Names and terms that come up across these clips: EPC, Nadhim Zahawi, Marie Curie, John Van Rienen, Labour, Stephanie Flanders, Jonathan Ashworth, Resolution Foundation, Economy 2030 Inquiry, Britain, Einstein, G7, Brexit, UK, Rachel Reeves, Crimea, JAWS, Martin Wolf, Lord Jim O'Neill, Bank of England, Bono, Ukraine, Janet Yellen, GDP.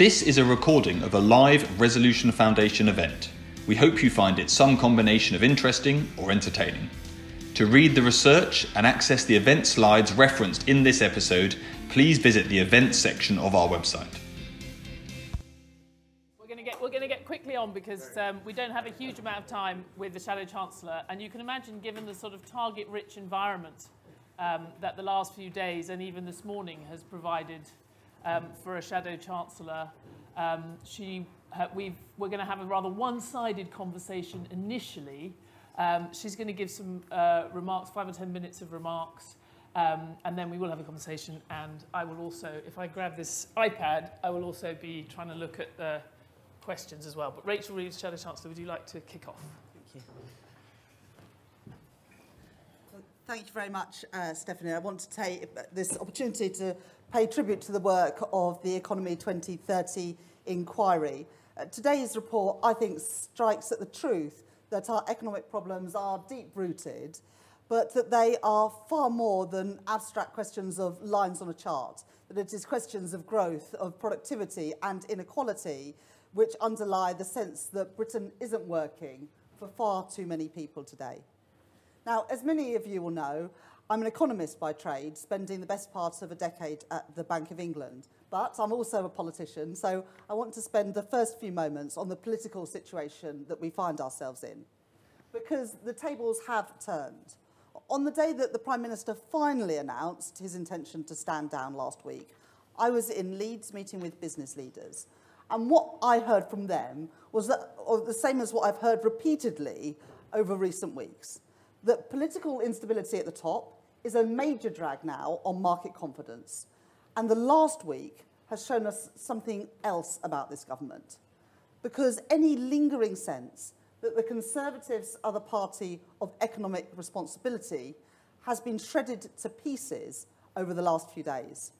This is a recording of a live Resolution Foundation event. We hope you find it some combination of interesting or entertaining. To read the research and access the event slides referenced in this episode, please visit the events section of our website. We're going to get quickly on because we don't have a huge amount of time with the Shadow Chancellor, and you can imagine, given the sort of target-rich environment that the last few days and even this morning has provided for a Shadow Chancellor, we're going to have a rather one-sided conversation initially. She's going to give some remarks, 5 or 10 minutes of remarks, and then we will have a conversation. And I will also, if I grab this iPad, I will also be trying to look at the questions as well. But Rachel Reeves, Shadow Chancellor, would you like to kick off? Thank you. Well, thank you very much, Stephanie. I want to take this opportunity to pay tribute to the work of the Economy 2030 Inquiry. Today's report, I think, strikes at the truth that our economic problems are deep-rooted, but that they are far more than abstract questions of lines on a chart, that it is questions of growth, of productivity and inequality, which underlie the sense that Britain isn't working for far too many people today. Now, as many of you will know, I'm an economist by trade, spending the best part of a decade at the Bank of England. But I'm also a politician, so I want to spend the first few moments on the political situation that we find ourselves in, because the tables have turned. On the day that the Prime Minister finally announced his intention to stand down last week, I was in Leeds meeting with business leaders. And what I heard from them was that, or the same as what I've heard repeatedly over recent weeks, that political instability at the top is a major drag now on market confidence. And the last week has shown us something else about this government, because any lingering sense that the Conservatives are the party of economic responsibility has been shredded to pieces over the last few days.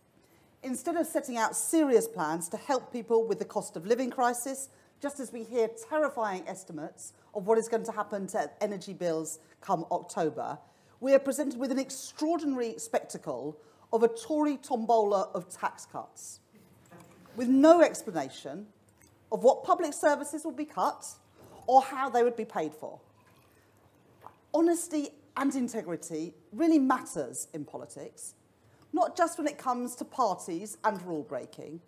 Instead of setting out serious plans to help people with the cost of living crisis, just as we hear terrifying estimates of what is going to happen to energy bills come October, we are presented with an extraordinary spectacle of a Tory tombola of tax cuts, with no explanation of what public services will be cut or how they would be paid for. Honesty and integrity really matters in politics, not just when it comes to parties and rule breaking,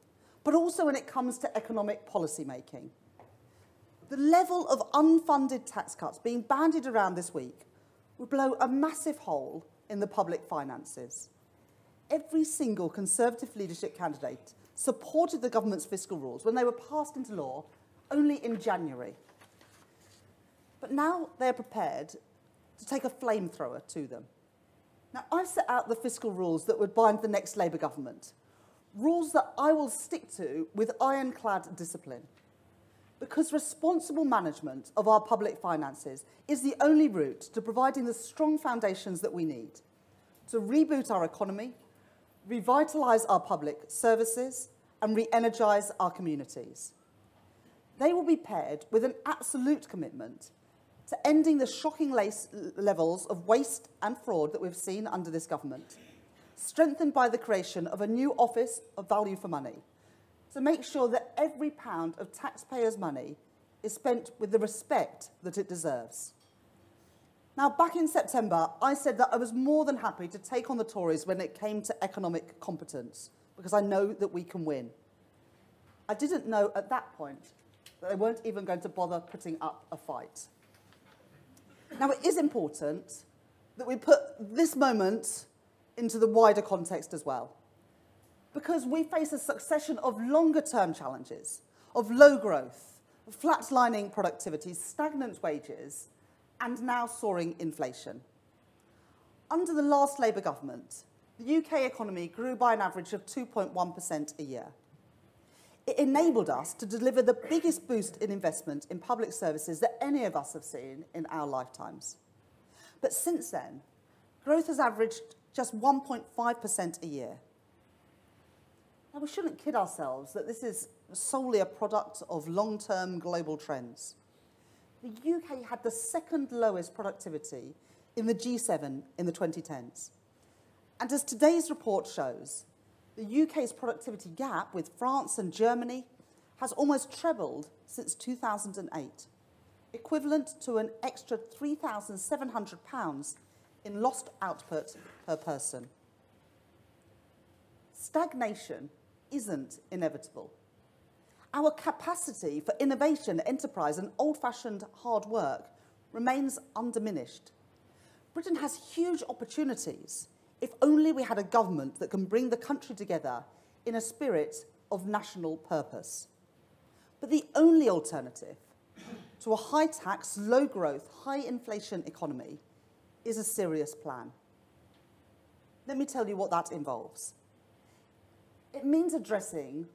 but also when it comes to economic policy making. The level of unfunded tax cuts being bandied around this week would blow a massive hole in the public finances. Every single Conservative leadership candidate supported the government's fiscal rules when they were passed into law only in January. But now they're prepared to take a flamethrower to them. Now, I've set out the fiscal rules that would bind the next Labour government, rules that I will stick to with ironclad discipline, because responsible management of our public finances is the only route to providing the strong foundations that we need to reboot our economy, revitalise our public services and re-energise our communities. They will be paired with an absolute commitment to ending the shocking levels of waste and fraud that we've seen under this government, strengthened by the creation of a new Office of Value for Money, to make sure that every pound of taxpayers' money is spent with the respect that it deserves. Now, back in September, I said that I was more than happy to take on the Tories when it came to economic competence, because I know that we can win. I didn't know at that point that they weren't even going to bother putting up a fight. Now, it is important that we put this moment into the wider context as well, because we face a succession of longer-term challenges, of low growth, flatlining productivity, stagnant wages, and now soaring inflation. Under the last Labour government, the UK economy grew by an average of 2.1% a year. It enabled us to deliver the biggest boost in investment in public services that any of us have seen in our lifetimes. But since then, growth has averaged just 1.5% a year. Now, we shouldn't kid ourselves that this is solely a product of long-term global trends. The UK had the second lowest productivity in the G7 in the 2010s. And as today's report shows, the UK's productivity gap with France and Germany has almost trebled since 2008, equivalent to an extra £3,700 in lost output per person. Stagnation isn't inevitable. Our capacity for innovation, enterprise, and old-fashioned hard work remains undiminished. Britain has huge opportunities if only we had a government that can bring the country together in a spirit of national purpose. But the only alternative to a high-tax, low-growth, high-inflation economy is a serious plan. Let me tell you what that involves. It means addressing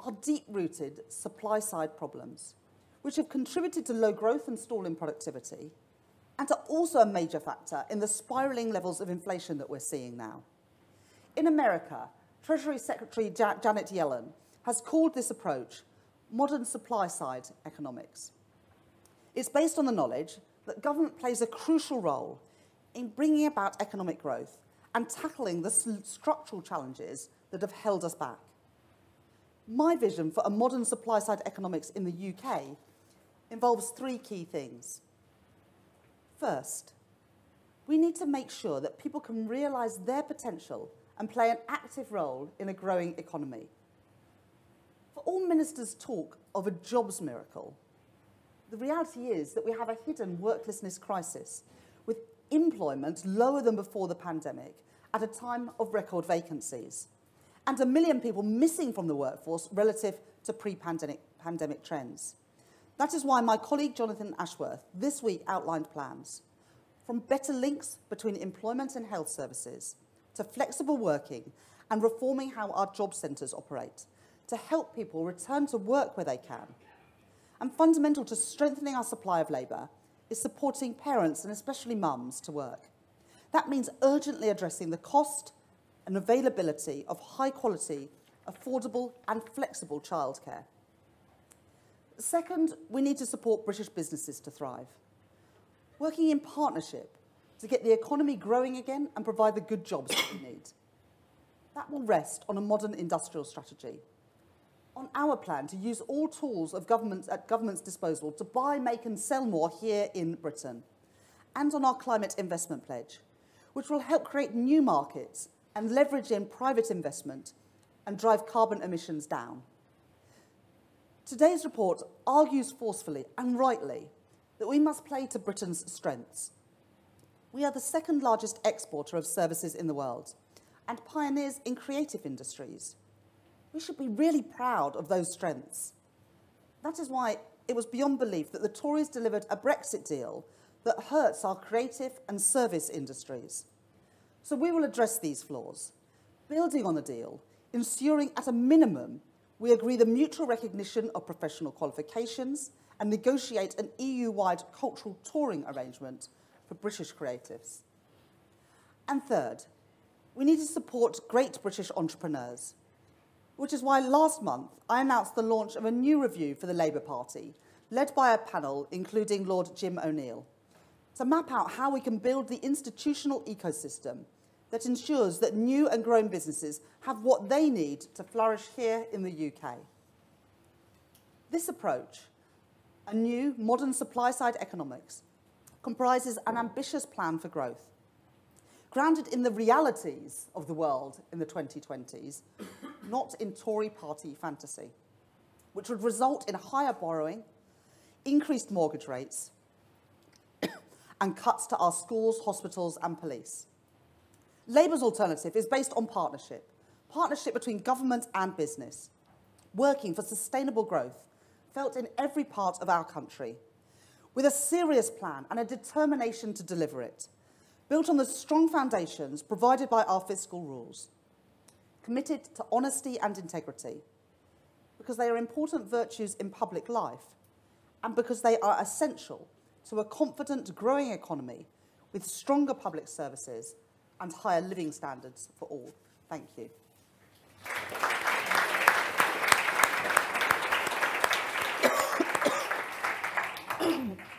our deep-rooted supply-side problems, which have contributed to low growth and stall in productivity, and are also a major factor in the spiralling levels of inflation that we're seeing now. In America, Treasury Secretary Janet Yellen has called this approach modern supply-side economics. It's based on the knowledge that government plays a crucial role in bringing about economic growth and tackling the structural challenges that have held us back. My vision for a modern supply-side economics in the UK involves three key things. First, we need to make sure that people can realise their potential and play an active role in a growing economy. For all ministers talk of a jobs miracle, the reality is that we have a hidden worklessness crisis, with employment lower than before the pandemic at a time of record vacancies, and 1 million people missing from the workforce relative to pre-pandemic trends. That is why my colleague Jonathan Ashworth this week outlined plans, from better links between employment and health services, to flexible working and reforming how our job centres operate, to help people return to work where they can. And fundamental to strengthening our supply of labour is supporting parents, and especially mums, to work. That means urgently addressing the cost and availability of high-quality, affordable and flexible childcare. Second, we need to support British businesses to thrive, working in partnership to get the economy growing again and provide the good jobs that we need. That will rest on a modern industrial strategy, on our plan to use all tools of government's disposal to buy, make and sell more here in Britain, and on our climate investment pledge, which will help create new markets and leverage in private investment and drive carbon emissions down. Today's report argues forcefully, and rightly, that we must play to Britain's strengths. We are the second largest exporter of services in the world and pioneers in creative industries. We should be really proud of those strengths. That is why it was beyond belief that the Tories delivered a Brexit deal that hurts our creative and service industries. So we will address these flaws, building on the deal, ensuring at a minimum we agree the mutual recognition of professional qualifications and negotiate an EU-wide cultural touring arrangement for British creatives. And third, we need to support great British entrepreneurs, which is why last month I announced the launch of a new review for the Labour Party, led by a panel including Lord Jim O'Neill, to map out how we can build the institutional ecosystem that ensures that new and growing businesses have what they need to flourish here in the UK. This approach, a new modern supply-side economics, comprises an ambitious plan for growth, grounded in the realities of the world in the 2020s, not in Tory party fantasy, which would result in higher borrowing, increased mortgage rates, and cuts to our schools, hospitals and police. Labour's alternative is based on partnership, partnership between government and business, working for sustainable growth felt in every part of our country, with a serious plan and a determination to deliver it, built on the strong foundations provided by our fiscal rules, committed to honesty and integrity, because they are important virtues in public life and because they are essential to a confident, growing economy with stronger public services and higher living standards for all. Thank you.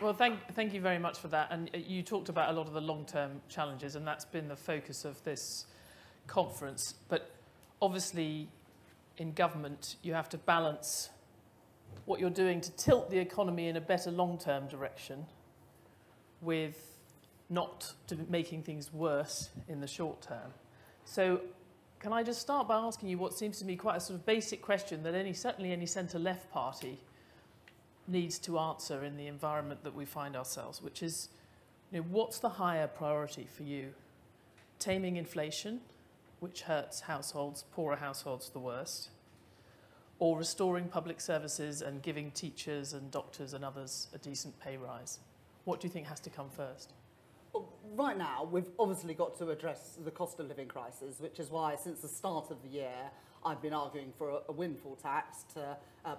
Well, thank you very much for that. And you talked about a lot of the long-term challenges, and that's been the focus of this conference. But obviously, in government, you have to balance what you're doing to tilt the economy in a better long-term direction with not making things worse in the short term. So can I just start by asking you what seems to me quite a sort of basic question that certainly any centre-left party needs to answer in the environment that we find ourselves, which is, you know, what's the higher priority for you? Taming inflation, which hurts households, poorer households the worst, or restoring public services and giving teachers and doctors and others a decent pay rise? What do you think has to come first? Well, right now, we've obviously got to address the cost of living crisis, which is why since the start of the year, I've been arguing for a windfall tax to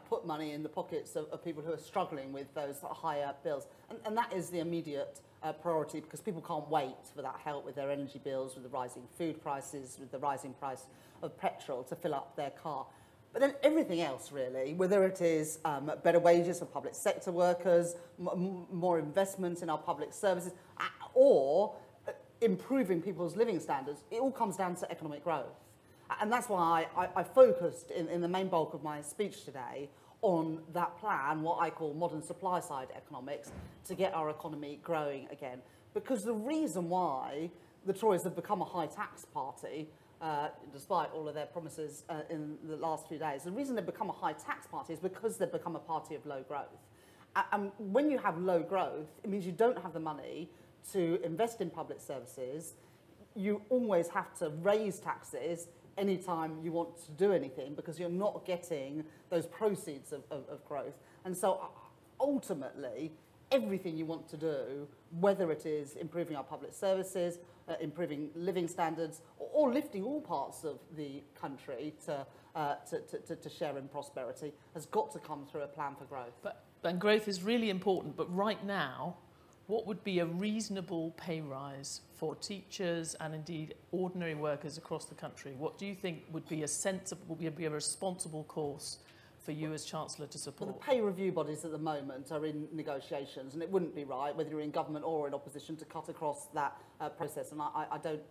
put money in the pockets of people who are struggling with those higher bills. And that is the immediate priority, because people can't wait for that help with their energy bills, with the rising food prices, with the rising price of petrol to fill up their car. But then everything else, really, whether it is better wages for public sector workers, more investment in our public services, or improving people's living standards, it all comes down to economic growth. And that's why I focused in the main bulk of my speech today on that plan, what I call modern supply-side economics, to get our economy growing again. Because the reason why the Tories have become a high-tax party, despite all of their promises in the last few days, the reason they've become a high-tax party is because they've become a party of low growth. And when you have low growth, it means you don't have the money to invest in public services. You always have to raise taxes anytime you want to do anything, because you're not getting those proceeds of growth. And so ultimately, everything you want to do, whether it is improving our public services, improving living standards, or lifting all parts of the country to share in prosperity, has got to come through a plan for growth. And growth is really important, but right now, what would be a reasonable pay rise for teachers and indeed ordinary workers across the country? What do you think would be a sensible, would be a responsible course for you as Chancellor to support? Well, the pay review bodies at the moment are in negotiations, and it wouldn't be right, whether you're in government or in opposition, to cut across that process, and I don't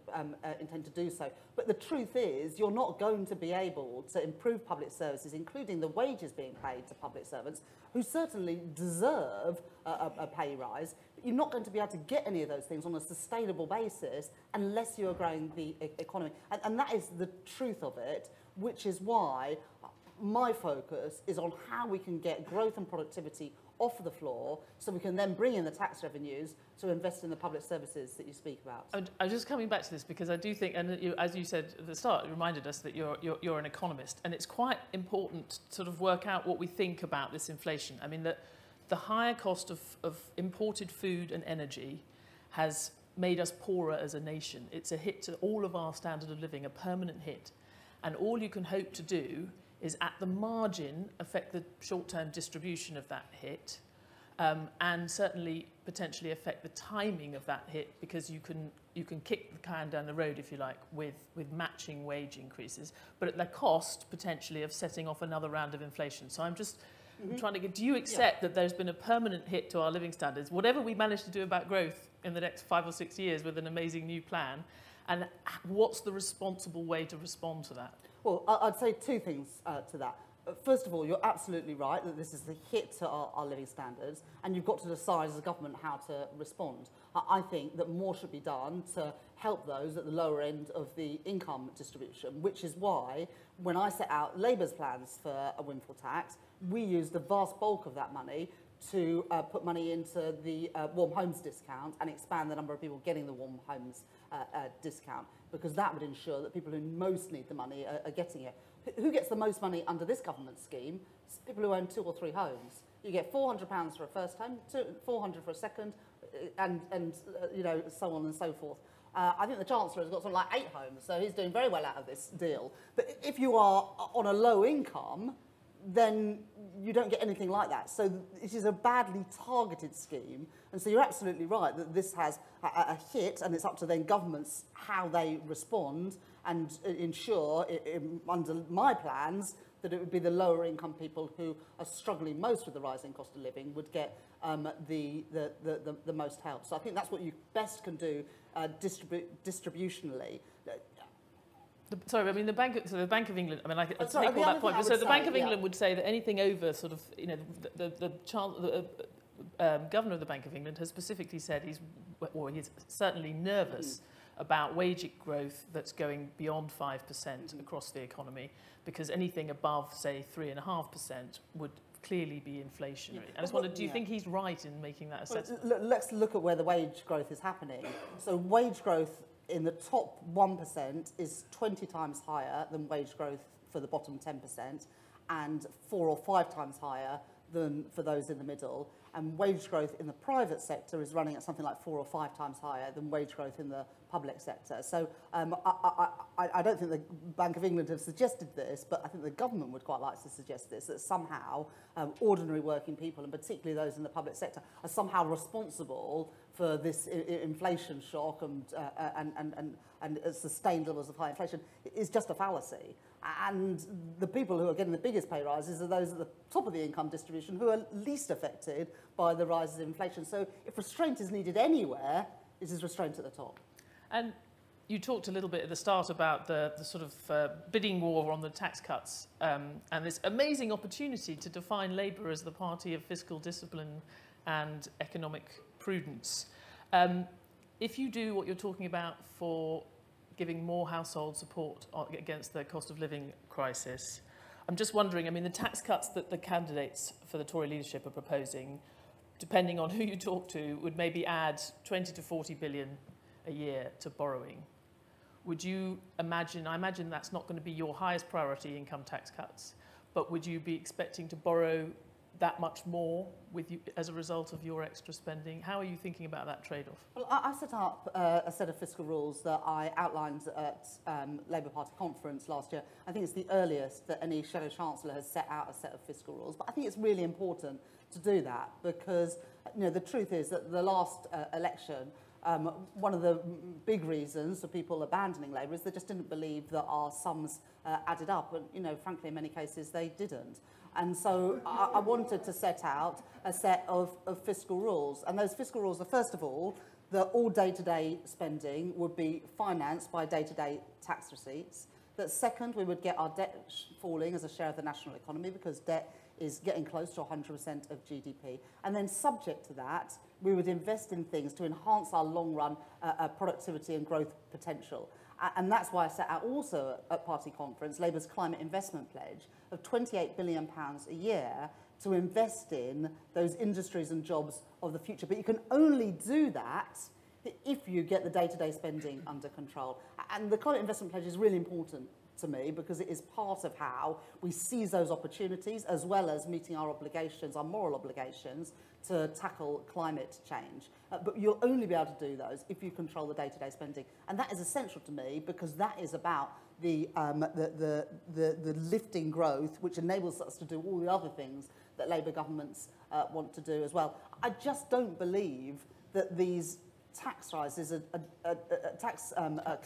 intend to do so. But the truth is, you're not going to be able to improve public services, including the wages being paid to public servants, who certainly deserve a pay rise. You're not going to be able to get any of those things on a sustainable basis unless you're growing the economy. And that is the truth of it, which is why my focus is on how we can get growth and productivity off the floor, so we can then bring in the tax revenues to invest in the public services that you speak about. I'm just coming back to this because I do think, and you, as you said at the start, it reminded us that you're an economist, and it's quite important to sort of work out what we think about this inflation. I mean, the higher cost of imported food and energy has made us poorer as a nation. It's a hit to all of our standard of living, a permanent hit. And all you can hope to do is at the margin affect the short-term distribution of that hit, and certainly potentially affect the timing of that hit, because you can kick the can down the road, if you like, with matching wage increases, but at the cost potentially of setting off another round of inflation. So I'm just trying to get, do you accept that there's been a permanent hit to our living standards, whatever we manage to do about growth in the next 5 or 6 years with an amazing new plan, and what's the responsible way to respond to that? Well, I'd say two things to that. First of all, you're absolutely right that this is the hit to our living standards, and you've got to decide as a government how to respond. I think that more should be done to help those at the lower end of the income distribution, which is why when I set out Labour's plans for a windfall tax, we used the vast bulk of that money to put money into the warm homes discount and expand the number of people getting the warm homes discount, because that would ensure that people who most need the money are getting it. Who gets the most money under this government scheme? It's people who own 2 or 3 homes. You get £400 for a first home, £400 for a second, and you know, so on and so forth. I think the Chancellor has got something like 8 homes, so he's doing very well out of this deal. But if you are on a low income, then you don't get anything like that. So it is a badly targeted scheme. And so you're absolutely right that this has a hit, and it's up to then governments how they respond and ensure, under my plans, that it would be the lower income people who are struggling most with the rising cost of living would get the most help. So I think that's what you best can do distributionally. Sorry, I mean, the Bank of England, I mean, I take all that point, but so the Bank of England would say that anything over sort of, you know, the governor of the Bank of England has specifically said he's, or he's certainly nervous about wage growth that's going beyond 5% across the economy, because anything above, say, 3.5% would clearly be inflationary. I just wondered, do you think he's right in making that assessment? Well, let's look at where the wage growth is happening. So wage growth in the top 1% is 20 times higher than wage growth for the bottom 10%, and 4 or 5 times higher than for those in the middle. And wage growth in the private sector is running at something like 4 or 5 times higher than wage growth in the public sector. So I don't think the Bank of England have suggested this, but I think the government would quite like to suggest this, that somehow ordinary working people, and particularly those in the public sector, are somehow responsible for this inflation shock and sustained levels of high inflation. Is just a fallacy. And the people who are getting the biggest pay rises are those at the top of the income distribution who are least affected by the rises in inflation. So if restraint is needed anywhere, it is restraint at the top. And you talked a little bit at the start about the sort of bidding war on the tax cuts and this amazing opportunity to define Labour as the party of fiscal discipline and economic prudence. If you do what you're talking about for giving more household support against the cost of living crisis. I'm just wondering, I mean, the tax cuts that the candidates for the Tory leadership are proposing, depending on who you talk to, would maybe add 20 to 40 billion a year to borrowing. Would you imagine, I imagine that's not going to be your highest priority, income tax cuts, but would you be expecting to borrow that much more with you, as a result of your extra spending? How are you thinking about that trade-off? Well, I set up a set of fiscal rules that I outlined at Labour Party conference last year. I think it's the earliest that any shadow chancellor has set out a set of fiscal rules, but I think it's really important to do that because, you know, the truth is that the last election, one of the big reasons for people abandoning Labour is they just didn't believe that our sums added up, and, you know, frankly, in many cases they didn't. And so I wanted to set out a set of fiscal rules. And those fiscal rules are, first of all, that all day-to-day spending would be financed by day-to-day tax receipts. That second, we would get our debt falling as a share of the national economy because debt is getting close to 100% of GDP. And then subject to that, we would invest in things to enhance our long-run productivity and growth potential. And that's why I set out also at party conference Labour's climate investment pledge of £28 billion a year to invest in those industries and jobs of the future. But you can only do that if you get the day-to-day spending under control. And the climate investment pledge is really important to me because it is part of how we seize those opportunities as well as meeting our obligations, our moral obligations, to tackle climate change. But you'll only be able to do those if you control the day-to-day spending. And that is essential to me because that is about the lifting growth, which enables us to do all the other things that Labour governments want to do as well. I just don't believe that these tax rises, tax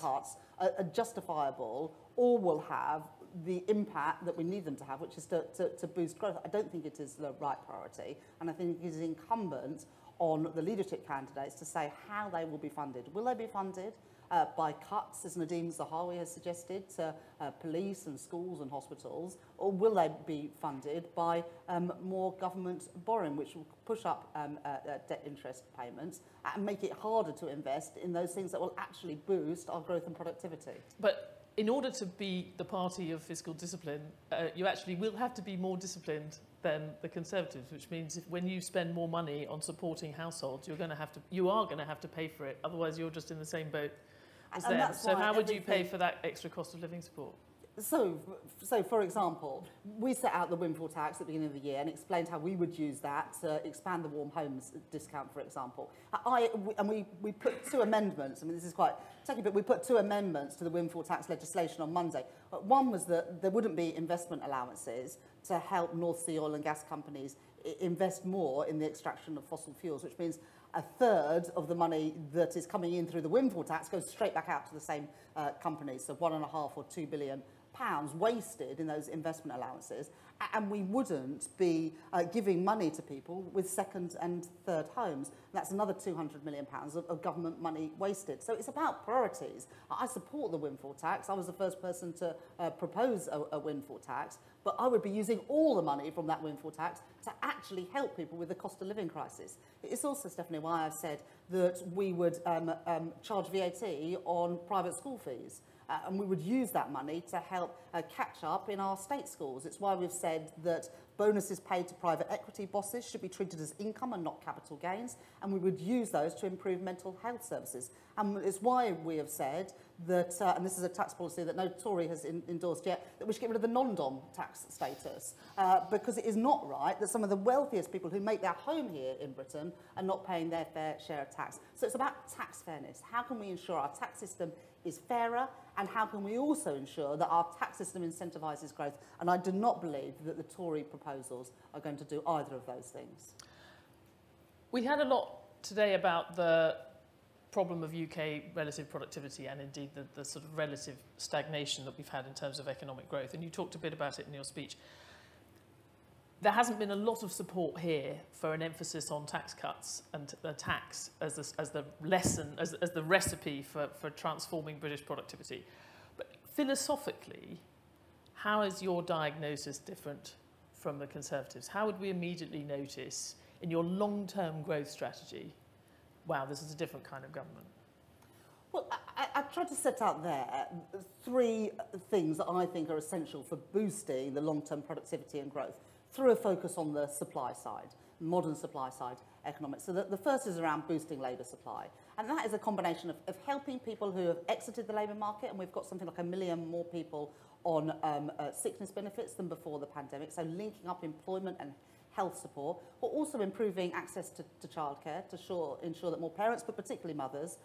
cuts are justifiable or will have the impact that we need them to have, which is to boost growth. I don't think it is the right priority, and I think it is incumbent on the leadership candidates to say how they will be funded. Will they be funded by cuts, as Nadhim Zahawi has suggested, to police and schools and hospitals, or will they be funded by more government borrowing, which will push up debt interest payments and make it harder to invest in those things that will actually boost our growth and productivity? But in order to be the party of fiscal discipline, you actually will have to be more disciplined than the Conservatives, which means if, when you spend more money on supporting households, you are going to have to pay for it. Otherwise, you're just in the same boat as them. So how would you pay for that extra cost of living support? So, for example, we set out the windfall tax at the beginning of the year and explained how we would use that to expand the warm homes discount, for example. And we put two amendments. I mean, this is quite technical, but we put two amendments to the windfall tax legislation on Monday. One was that there wouldn't be investment allowances to help North Sea oil and gas companies invest more in the extraction of fossil fuels, which means a third of the money that is coming in through the windfall tax goes straight back out to the same companies, so £1.5 or £2 billion. pounds wasted in those investment allowances, and we wouldn't be giving money to people with second and third homes. That's another £200 million of government money wasted. So it's about priorities. I support the windfall tax. I was the first person to propose a windfall tax, but I would be using all the money from that windfall tax to actually help people with the cost of living crisis. It's also, Stephanie, why I've said that we would charge VAT on private school fees. And we would use that money to help catch up in our state schools. It's why we've said that bonuses paid to private equity bosses should be treated as income and not capital gains, and we would use those to improve mental health services. And it's why we have said that, and this is a tax policy that no Tory has endorsed yet, that we should get rid of the non-dom tax status, because it is not right that some of the wealthiest people who make their home here in Britain are not paying their fair share of tax. So it's about tax fairness. How can we ensure our tax system is fairer, and how can we also ensure that our tax system incentivises growth? And I do not believe that the Tory proposals are going to do either of those things. We had a lot today about the problem of UK relative productivity and indeed the sort of relative stagnation that we've had in terms of economic growth, and you talked a bit about it in your speech. There hasn't been a lot of support here for an emphasis on tax cuts and tax as the recipe for transforming British productivity. But philosophically, how is your diagnosis different from the Conservatives? How would we immediately notice in your long-term growth strategy, wow, this is a different kind of government? Well, I tried to set out there three things that I think are essential for boosting the long-term productivity and growth, through a focus on the supply side, modern supply side economics. So the first is around boosting labour supply. And that is a combination of helping people who have exited the labour market, and we've got something like 1 million more people on sickness benefits than before the pandemic, so linking up employment and health support, but also improving access to childcare to ensure that more parents, but particularly mothers,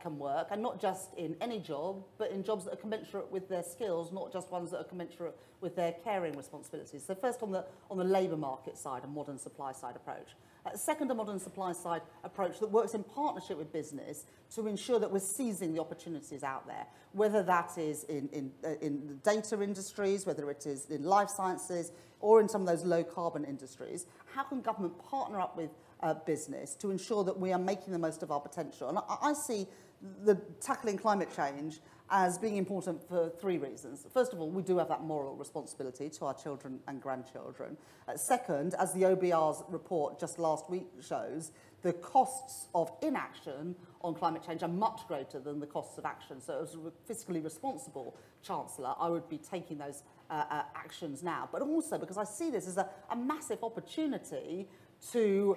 can work, and not just in any job, but in jobs that are commensurate with their skills, not just ones that are commensurate with their caring responsibilities. So first on the labour market side, a modern supply side approach. Second, a modern supply side approach that works in partnership with business to ensure that we're seizing the opportunities out there, whether that is in the data industries, whether it is in life sciences, or in some of those low carbon industries. How can government partner up with business to ensure that we are making the most of our potential? And I see the tackling climate change as being important for three reasons. First of all, we do have that moral responsibility to our children and grandchildren. Second, as the OBR's report just last week shows, the costs of inaction on climate change are much greater than the costs of action. So as a fiscally responsible Chancellor, I would be taking those actions now. But also because I see this as a massive opportunity to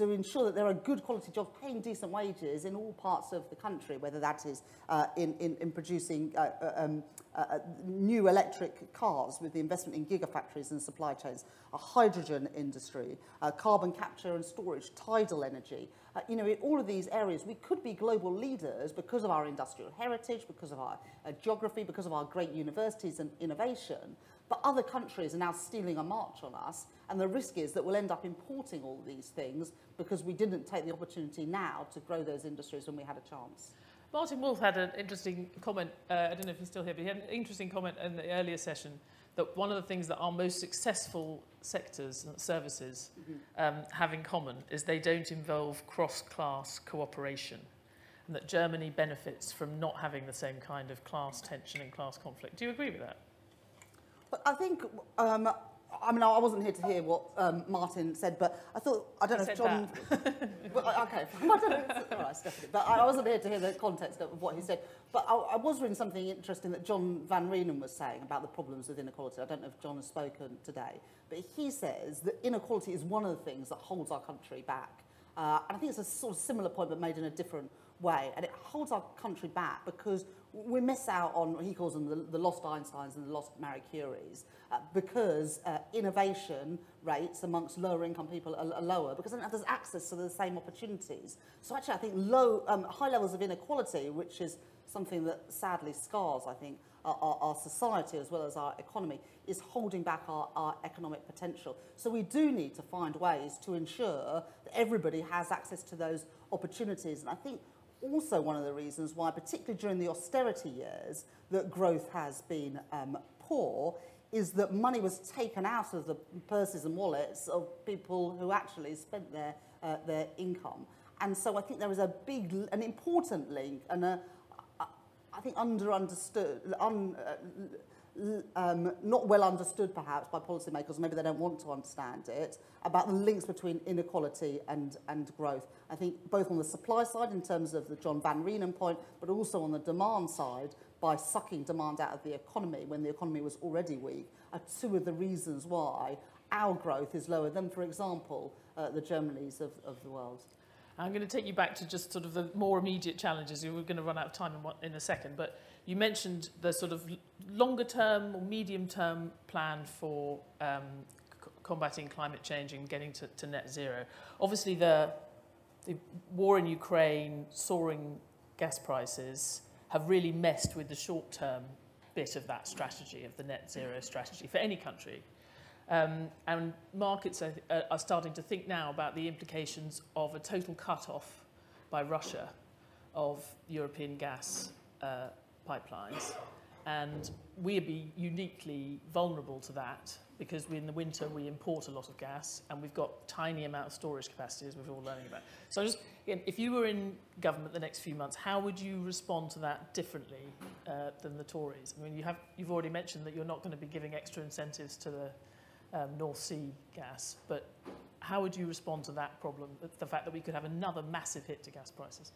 ensure that there are good quality jobs paying decent wages in all parts of the country, whether that is in producing new electric cars with the investment in gigafactories and supply chains, a hydrogen industry, carbon capture and storage, tidal energy. You know, in all of these areas, we could be global leaders because of our industrial heritage, because of our geography, because of our great universities and innovation. But other countries are now stealing a march on us, and the risk is that we'll end up importing all these things because we didn't take the opportunity now to grow those industries when we had a chance. Martin Wolf had an interesting comment, I don't know if he's still here, but he had an interesting comment in the earlier session that one of the things that our most successful sectors and services have in common is they don't involve cross-class cooperation, and that Germany benefits from not having the same kind of class tension and class conflict. Do you agree with that? But I think, I mean, I wasn't here to hear what Martin said, but I thought, I don't know if John... well, okay, I don't know, it's all right, Stephanie, but I wasn't here to hear the context of what he said. But I was reading something interesting that John Van Rienen was saying about the problems with inequality. I don't know if John has spoken today, but he says that inequality is one of the things that holds our country back. And I think it's a sort of similar point, but made in a different way. And it holds our country back because we miss out on what he calls them the lost Einsteins and the lost Marie Curies, because innovation rates amongst lower income people are lower because they don't have this access to the same opportunities. So actually I think high levels of inequality, which is something that sadly scars, I think, our society as well as our economy, is holding back our economic potential. So we do need to find ways to ensure that everybody has access to those opportunities. And I think also one of the reasons why, particularly during the austerity years, that growth has been poor, is that money was taken out of the purses and wallets of people who actually spent their income. And so I think there is a big, an important link, and a, I think not well understood perhaps by policymakers, maybe they don't want to understand it, about the links between inequality and growth. I think both on the supply side in terms of the John Van Rienen point, but also on the demand side, by sucking demand out of the economy when the economy was already weak, are two of the reasons why our growth is lower than, for example, the Germanys of the world. I'm going to take you back to just sort of the more immediate challenges. We're going to run out of time in a second, but you mentioned the sort of longer-term or medium-term plan for combating climate change and getting to net zero. Obviously, the war in Ukraine, soaring gas prices, have really messed with the short-term bit of that strategy, of the net zero strategy for any country. And markets are starting to think now about the implications of a total cut-off by Russia of European gas pipelines. And we'd be uniquely vulnerable to that because in the winter we import a lot of gas and we've got tiny amount of storage capacity, as we're all learning about. So just, again, if you were in government the next few months, how would you respond to that differently than the Tories? I mean, you've already mentioned that you're not going to be giving extra incentives to the North Sea gas, but how would you respond to that problem, the fact that we could have another massive hit to gas prices?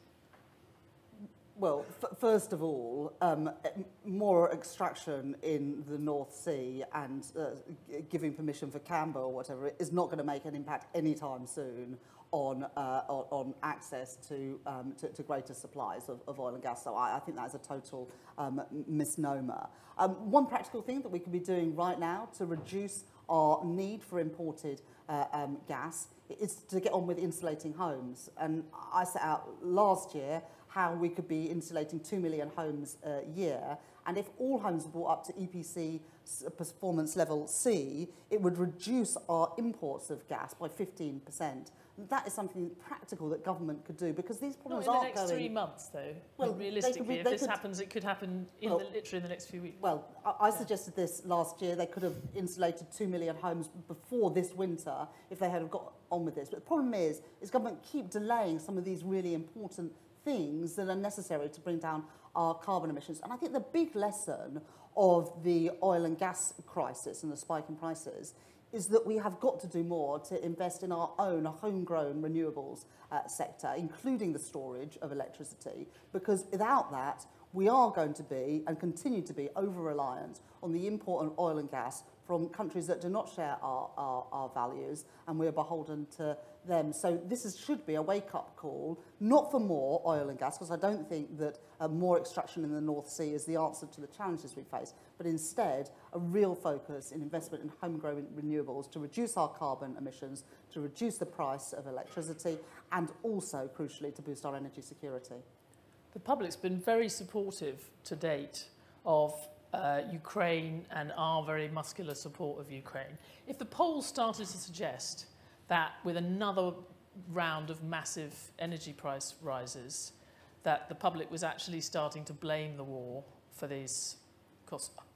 Well, first of all, more extraction in the North Sea and giving permission for Canberra or whatever is not going to make an impact anytime soon on access to greater supplies of oil and gas. So I think that is a total misnomer. One practical thing that we could be doing right now to reduce our need for imported gas is to get on with insulating homes. And I set out last year how we could be insulating 2 million homes a year. And if all homes were brought up to EPC performance level C, it would reduce our imports of gas by 15%. That is something practical that government could do, because these problems aren't going... Not in the next 3 months, though. Well, realistically, if this happens, it could happen literally in the next few weeks. Well, I suggested this last year. They could have insulated 2 million homes before this winter if they had got on with this. But the problem is government keep delaying some of these really important things that are necessary to bring down our carbon emissions. And I think the big lesson of the oil and gas crisis and the spike in prices is that we have got to do more to invest in our own homegrown renewables sector, including the storage of electricity, because without that, we are going to be and continue to be over-reliant on the import of oil and gas from countries that do not share our values, and we're beholden to them. So this should be a wake-up call, not for more oil and gas, because I don't think that more extraction in the North Sea is the answer to the challenges we face, but instead a real focus in investment in homegrown renewables to reduce our carbon emissions, to reduce the price of electricity, and also, crucially, to boost our energy security. The public's been very supportive to date of Ukraine and our very muscular support of Ukraine. If the polls started to suggest that with another round of massive energy price rises, that the public was actually starting to blame the war for these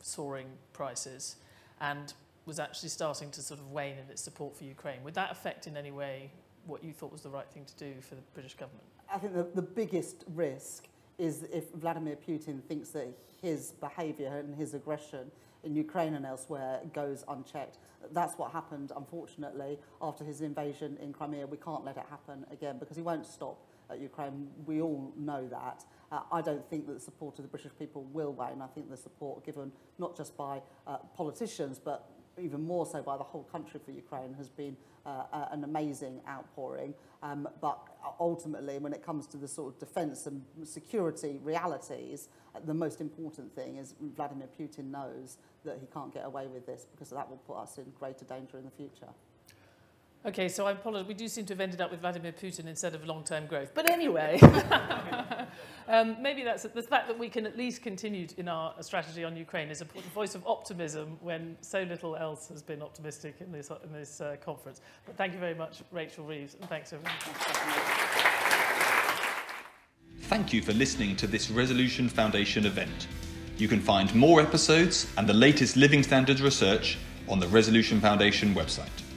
soaring prices and was actually starting to sort of wane in its support for Ukraine, would that affect in any way what you thought was the right thing to do for the British government? I think the biggest risk is if Vladimir Putin thinks that his behaviour and his aggression in Ukraine and elsewhere goes unchecked. That's what happened, unfortunately, after his invasion in Crimea. We can't let it happen again, because he won't stop at Ukraine. We all know that. I don't think that the support of the British people will wane. I think the support given not just by politicians, but even more so by the whole country for Ukraine has been an amazing outpouring. But ultimately, when it comes to the sort of defence and security realities, the most important thing is Vladimir Putin knows that he can't get away with this, because that will put us in greater danger in the future. Okay, so I apologize. We do seem to have ended up with Vladimir Putin instead of long-term growth. But anyway, maybe that's the fact that we can at least continue in our strategy on Ukraine is a voice of optimism when so little else has been optimistic in this conference. But thank you very much, Rachel Reeves, and thanks everyone. Thank you for listening to this Resolution Foundation event. You can find more episodes and the latest living standards research on the Resolution Foundation website.